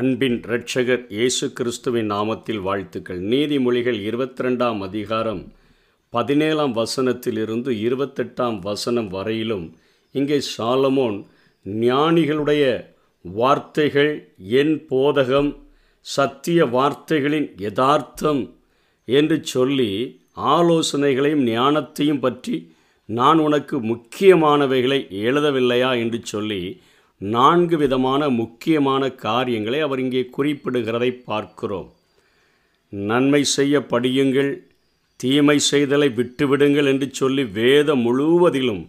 அன்பின் இரட்சகர் இயேசு கிறிஸ்துவின் நாமத்தில் வாழ்த்துக்கள். நீதிமொழிகள் 22ஆம் அதிகாரம் 17ஆம் வசனத்திலிருந்து 28ஆம் வசனம் வரையிலும் இங்கே சாலமோன் ஞானிகளுடைய வார்த்தைகள், என் போதகம், சத்திய வார்த்தைகளின் யதார்த்தம் என்று சொல்லி ஆலோசனைகளையும் ஞானத்தையும் பற்றி நான் உனக்கு முக்கியமானவைகளை எழுதவில்லையா என்று சொல்லி 4 விதமான முக்கியமான காரியங்களை அவர் இங்கே குறிப்பிடுகிறதை பார்க்கிறோம். நன்மை செய்ய படியுங்கள், தீமை செய்தலை விட்டுவிடுங்கள் என்று சொல்லி வேதம் முழுவதிலும்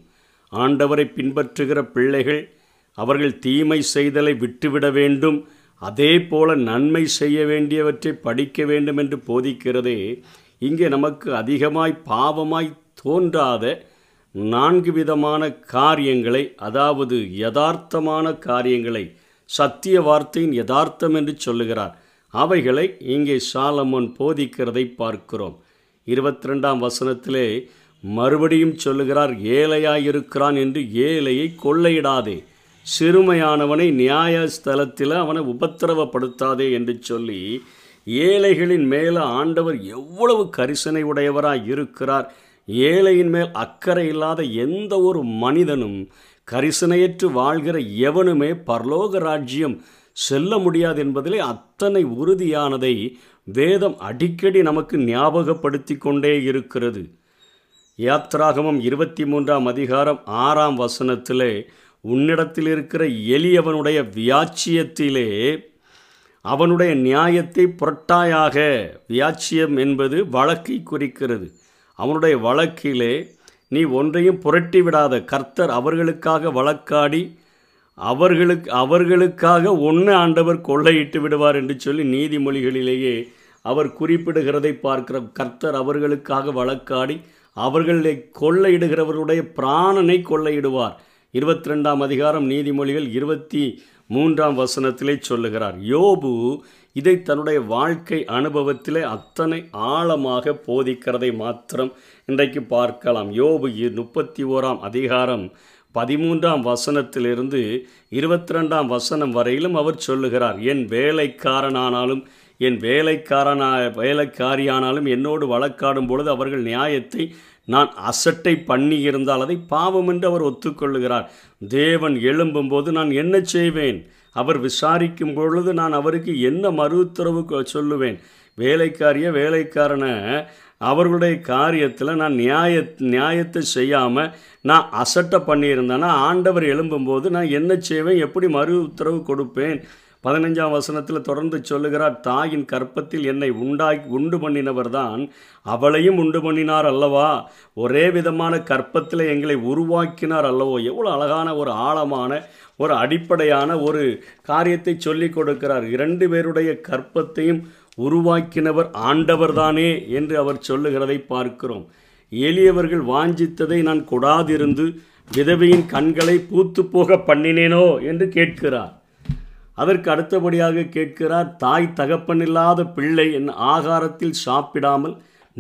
ஆண்டவரை பின்பற்றுகிற பிள்ளைகள் அவர்கள் தீமை செய்தலை விட்டுவிட வேண்டும், அதே போல நன்மை செய்ய வேண்டியவற்றை படிக்க வேண்டும் என்று போதிக்கிறதே இங்கே நமக்கு அதிகமாய் பாவமாய் தோன்றாத 4 விதமான காரியங்களை, அதாவது யதார்த்தமான காரியங்களை, சத்திய வார்த்தையின் யதார்த்தம் என்று சொல்லுகிறார். அவைகளை இங்கே சாலமோன் போதிக்கிறதை பார்க்கிறோம். 22ஆம் வசனத்திலே மறுபடியும் சொல்லுகிறார், ஏழையாயிருக்கிறான் என்று ஏழையை கொள்ளையிடாதே, சிறுமையானவனை நியாயஸ்தலத்தில் அவனை உபத்திரவப்படுத்தாதே என்று சொல்லி ஏழைகளின் மேலே ஆண்டவர் எவ்வளவு கரிசனை உடையவராய் இருக்கிறார். ஏழையின் மேல் அக்கறை இல்லாத எந்த ஒரு மனிதனும், கரிசனையற்று வாழ்கிற எவனுமே பரலோக ராஜ்யம் செல்ல முடியாது என்பதிலே அத்தனை உறுதியானதை வேதம் அடிக்கடி நமக்கு ஞாபகப்படுத்தி கொண்டே இருக்கிறது. யாத்ராகமம் 23ஆம் அதிகாரம் 6ஆம் வசனத்திலே உன்னிடத்தில் இருக்கிற எளியவனுடைய வியாச்சியத்திலே அவனுடைய நியாயத்தை புரட்டாயாக. வியாச்சியம் என்பது வழக்கை குறிக்கிறது. அவனுடைய வழக்கிலே நீ ஒன்றையும் புரட்டி விடாத. கர்த்தர் அவர்களுக்காக வழக்காடி அவர்களுக்காக ஒன்று ஆண்டவர் கொள்ளையிட்டு விடுவார் என்று சொல்லி நீதிமொழிகளிலேயே அவர் குறிப்பிடுகிறதை பார்க்கிற. கர்த்தர் அவர்களுக்காக வழக்காடி அவர்களை கொள்ளையிடுகிறவர்களுடைய பிராணனை கொள்ளையிடுவார். 22ஆம் அதிகாரம் நீதிமொழிகள் 23ஆம் வசனத்திலே சொல்லுகிறார். யோபு இதை தன்னுடைய வாழ்க்கை அனுபவத்திலே அத்தனை ஆழமாக போதிக்கிறதை மாத்திரம் இன்றைக்கு பார்க்கலாம். யோபு 31ஆம் அதிகாரம் 13ஆம் வசனத்திலிருந்து 22ஆம் வசனம் வரையிலும் அவர் சொல்லுகிறார், என் வேலைக்காரனானாலும் என் வேலைக்காரியானாலும் என்னோடு வழக்காடும் பொழுது அவர்கள் நியாயத்தை நான் அசட்டை பண்ணியிருந்தால் அதை பாவம் என்று அவர் ஒத்துக்கொள்ளுகிறார். தேவன் எழும்பும் போது நான் என்ன செய்வேன்? அவர் விசாரிக்கும் பொழுது நான் அவருக்கு என்ன மறு உத்தரவு சொல்லுவேன்? வேலைக்காரன அவர்களுடைய காரியத்தில் நான் நியாயத்தை செய்யாமல் நான் அசட்டை பண்ணியிருந்தேன்னா ஆண்டவர் எழும்பும்போது நான் என்ன செய்வேன்? எப்படி மறு உத்தரவு கொடுப்பேன்? 15ஆம் வசனத்தில் தொடர்ந்து சொல்லுகிறார், தாயின் கற்பத்தில் என்னை உண்டு பண்ணினவர்தான் அவளையும் உண்டு பண்ணினார் அல்லவா, ஒரே விதமான கற்பத்தில் எங்களை உருவாக்கினார் அல்லவோ. எவ்வளோ அழகான ஒரு ஆழமான ஒரு அடிப்படையான ஒரு காரியத்தை சொல்லி கொடுக்கிறார். 2 பேருடைய கற்பத்தையும் உருவாக்கினவர் ஆண்டவர்தானே என்று அவர் சொல்லுகிறதை பார்க்கிறோம். எளியவர்கள் வாஞ்சித்ததை நான் கொடாதிருந்து விதவையின் கண்களை பூத்து போக பண்ணினேனோ என்று கேட்கிறார். அதற்கு அடுத்தபடியாக கேட்கிறார், தாய் தகப்பனில்லாத பிள்ளை என் ஆகாரத்தில் சாப்பிடாமல்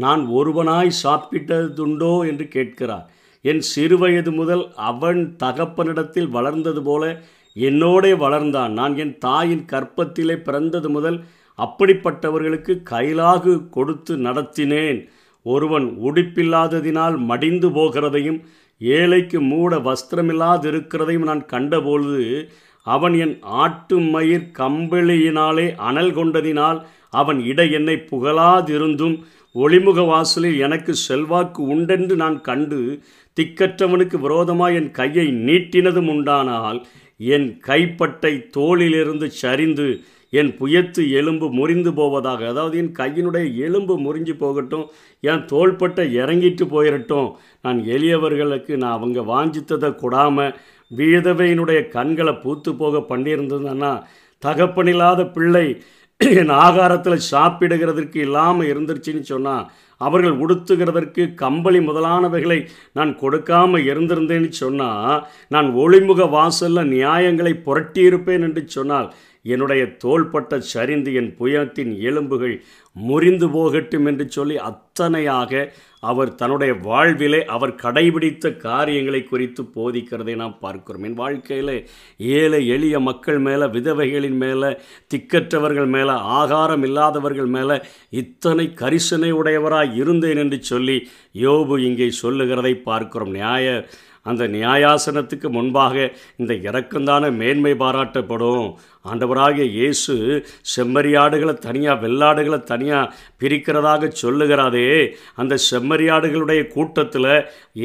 நான் ஒருவனாய் சாப்பிட்டதுண்டோ என்று கேட்கிறார். என் சிறுவயது முதல் அவன் தகப்பனிடத்தில் வளர்ந்தது போல என்னோடே வளர்ந்தான். நான் என் தாயின் கற்பத்திலே பிறந்தது முதல் அப்படிப்பட்டவர்களுக்கு கைலாகு கொடுத்து நடத்தினேன். ஒருவன் உடுப்பில்லாததினால் மடிந்து போகிறதையும் ஏழைக்கு மூட வஸ்திரமில்லாதிருக்கிறதையும் நான் கண்டபொழுது அவன் என் ஆட்டு மயிர் கம்பளியினாலே அனல் கொண்டதினால் அவன் இடை என்னை புகழாதிருந்தும் ஒளிமுக வாசலில் எனக்கு செல்வாக்கு உண்டென்று நான் கண்டு திக்கற்றவனுக்கு விரோதமாக என் கையை நீட்டினதும் உண்டானால் என் கைப்பட்டை தோளிலிருந்து சரிந்து என் புயத்து எலும்பு முறிந்து போவதாக. அதாவது என் கையினுடைய எலும்பு முறிஞ்சு போகட்டும், என் தோள்பட்டை இறங்கிட்டு போயிடட்டும், நான் எளியவர்களுக்கு நான் அவங்க வாஞ்சித்ததை கொடாமல் விதவையினுடைய கண்களை பூத்து போக பண்ணியிருந்ததுன்னா தகப்பனில்லாத பிள்ளை என் ஆகாரத்தில் சாப்பிடுகிறதற்கு இல்லாமல் இருந்துருச்சுன்னு சொன்னால் அவர்கள் உடுத்துகிறதற்கு கம்பளி முதலானவைகளை நான் கொடுக்காமல் இருந்திருந்தேன்னு சொன்னால் நான் ஒளிமுக வாசலில் நியாயங்களை புரட்டியிருப்பேன் என்று சொன்னால் என்னுடைய தோள்பட்ட சரிந்து என் புயத்தின் எலும்புகள் முறிந்து போகட்டும் என்று சொல்லி அத்தனையாக அவர் தன்னுடைய வாழ்விலே அவர் கடைபிடித்த காரியங்களை குறித்து போதிக்கிறதை நாம் பார்க்கிறோம். என் வாழ்க்கையில் ஏழை எளிய மக்கள் மேலே, விதவைகளின் மேலே, திக்கற்றவர்கள் மேலே, ஆகாரம் இல்லாதவர்கள் மேலே இத்தனை கரிசனை உடையவராய் இருந்தேன் என்று சொல்லி யோபு இங்கே சொல்லுகிறதை பார்க்கிறோம். அந்த நியாயாசனத்துக்கு முன்பாக இந்த இரக்கந்தான மேன்மை பாராட்டப்படும். ஆண்டவராகிய இயேசு செம்மறியாடுகளை தனியாக, வெள்ளாடுகளை தனியாக பிரிக்கிறதாக சொல்லுகிறாரே, அந்த செம்மறியாடுகளுடைய கூட்டத்தில்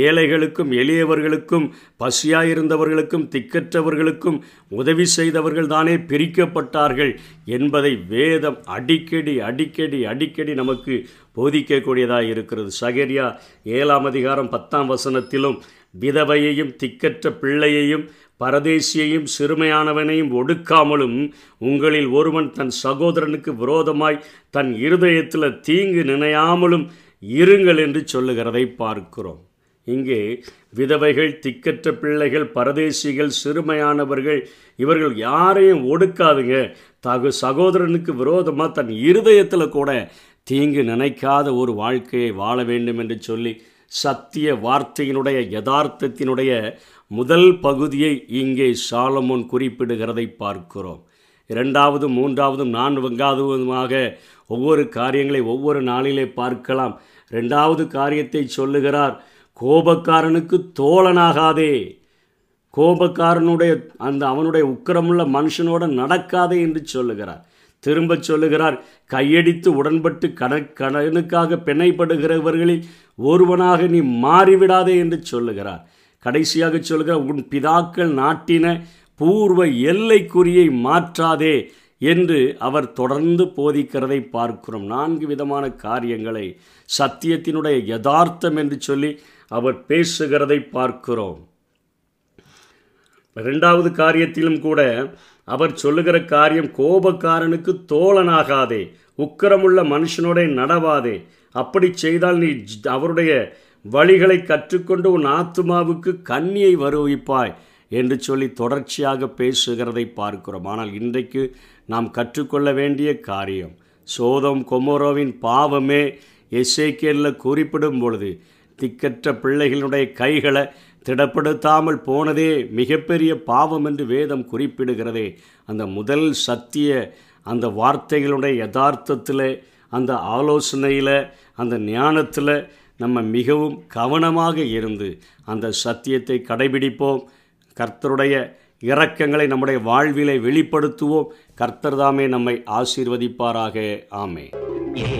ஏழைகளுக்கும் எளியவர்களுக்கும் பசியாயிருந்தவர்களுக்கும் திக்கற்றவர்களுக்கும் உதவி செய்தவர்கள் தானே பிரிக்கப்பட்டார்கள் என்பதை வேதம் அடிக்கடி நமக்கு போதிக்கக்கூடியதாக இருக்கிறது. சகரியா 7:10 விதவையையும் திக்கற்ற பிள்ளையையும் பரதேசியையும் சிறுமையானவனையும் ஒடுக்காமலும் உங்களில் ஒருவன் தன் சகோதரனுக்கு விரோதமாய் தன் இருதயத்தில் தீங்கு நினையாமலும் இருங்கள் என்று சொல்லுகிறதை பார்க்கிறோம். இங்கே விதவைகள், திக்கற்ற பிள்ளைகள், பரதேசிகள், சிறுமையானவர்கள் இவர்கள் யாரையும் ஒடுக்காதுங்க. சகோதரனுக்கு விரோதமாக தன் இருதயத்தில் கூட தீங்கு நினைக்காத ஒரு வாழ்க்கையை வாழ வேண்டும் என்று சொல்லி சத்திய வார்த்தையினுடைய யதார்த்தத்தினுடைய முதல் பகுதியை இங்கே சாலமோன் குறிப்பிடுகிறதை பார்க்கிறோம். 2வது, 3வது, 4வது ஒவ்வொரு காரியங்களை ஒவ்வொரு நாளிலே பார்க்கலாம். 2வது காரியத்தை சொல்லுகிறார், கோபக்காரனுக்கு தோழனாகாதே, கோபக்காரனுடைய அவனுடைய உக்கிரமுள்ள மனுஷனோட நடக்காதே என்று சொல்லுகிறார். திரும்ப சொல்லுகிறார், கையடித்து உடன்பட்டு கடனுக்காக பிணைப்படுகிறவர்களில் ஒருவனாக நீ மாறிவிடாதே என்று சொல்லுகிறார். கடைசியாக சொல்கிறார், உன் பிதாக்கள் நாட்டின பூர்வ எல்லைக்குறியை மாற்றாதே என்று அவர் தொடர்ந்து போதிக்கிறதை பார்க்கிறோம். 4 விதமான காரியங்களை சத்தியத்தினுடைய யதார்த்தம் என்று சொல்லி அவர் பேசுகிறதை பார்க்கிறோம். 2வது காரியத்திலும் கூட அவர் சொல்லுகிற காரியம், கோபக்காரனுக்கு தோழனாகாதே, உக்கிரமுள்ள மனுஷனோட நடவாதே, அப்படி செய்தால் நீ அவருடைய வழிகளை கற்றுக்கொண்டு உன் ஆத்துமாவுக்கு கண்ணியை வருவிப்பாய் என்று சொல்லி தொடர்ச்சியாக பேசுகிறதை பார்க்கிறோம். ஆனால் இன்றைக்கு நாம் கற்றுக்கொள்ள வேண்டிய காரியம், சோதோம் கொமோரோவின் பாவமே எசேக்கியேலில் குறிப்பிடும் பொழுது திக்கற்ற பிள்ளைகளுடைய கைகளை திடப்படுத்தாமல் போனதே மிகப்பெரிய பாவம் என்று வேதம் குறிப்பிடுகிறதே, அந்த முதல் சத்திய அந்த வார்த்தைகளுடைய யதார்த்தத்தில், அந்த ஆலோசனையில், அந்த ஞானத்தில் நம்ம மிகவும் கவனமாக இருந்து அந்த சத்தியத்தை கடைபிடிப்போம். கர்த்தருடைய இரக்கங்களை நம்முடைய வாழ்விலை வெளிப்படுத்துவோம். கர்த்தர் தாமே நம்மை ஆசீர்வதிப்பாராக. ஆமே.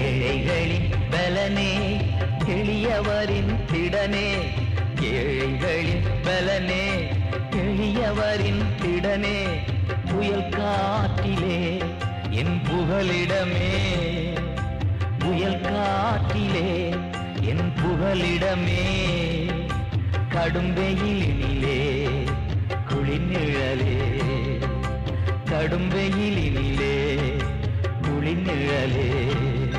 ஏழைகளின் பலனே, எளியவரின் திடனே, புயல் காற்றிலே என் புகலிடமே, புயல் காற்றிலே என் புகலிடமே, கடும் வெயிலினிலே குளிநிழலே, கடும் வெயிலினிலே குளிநிழலே.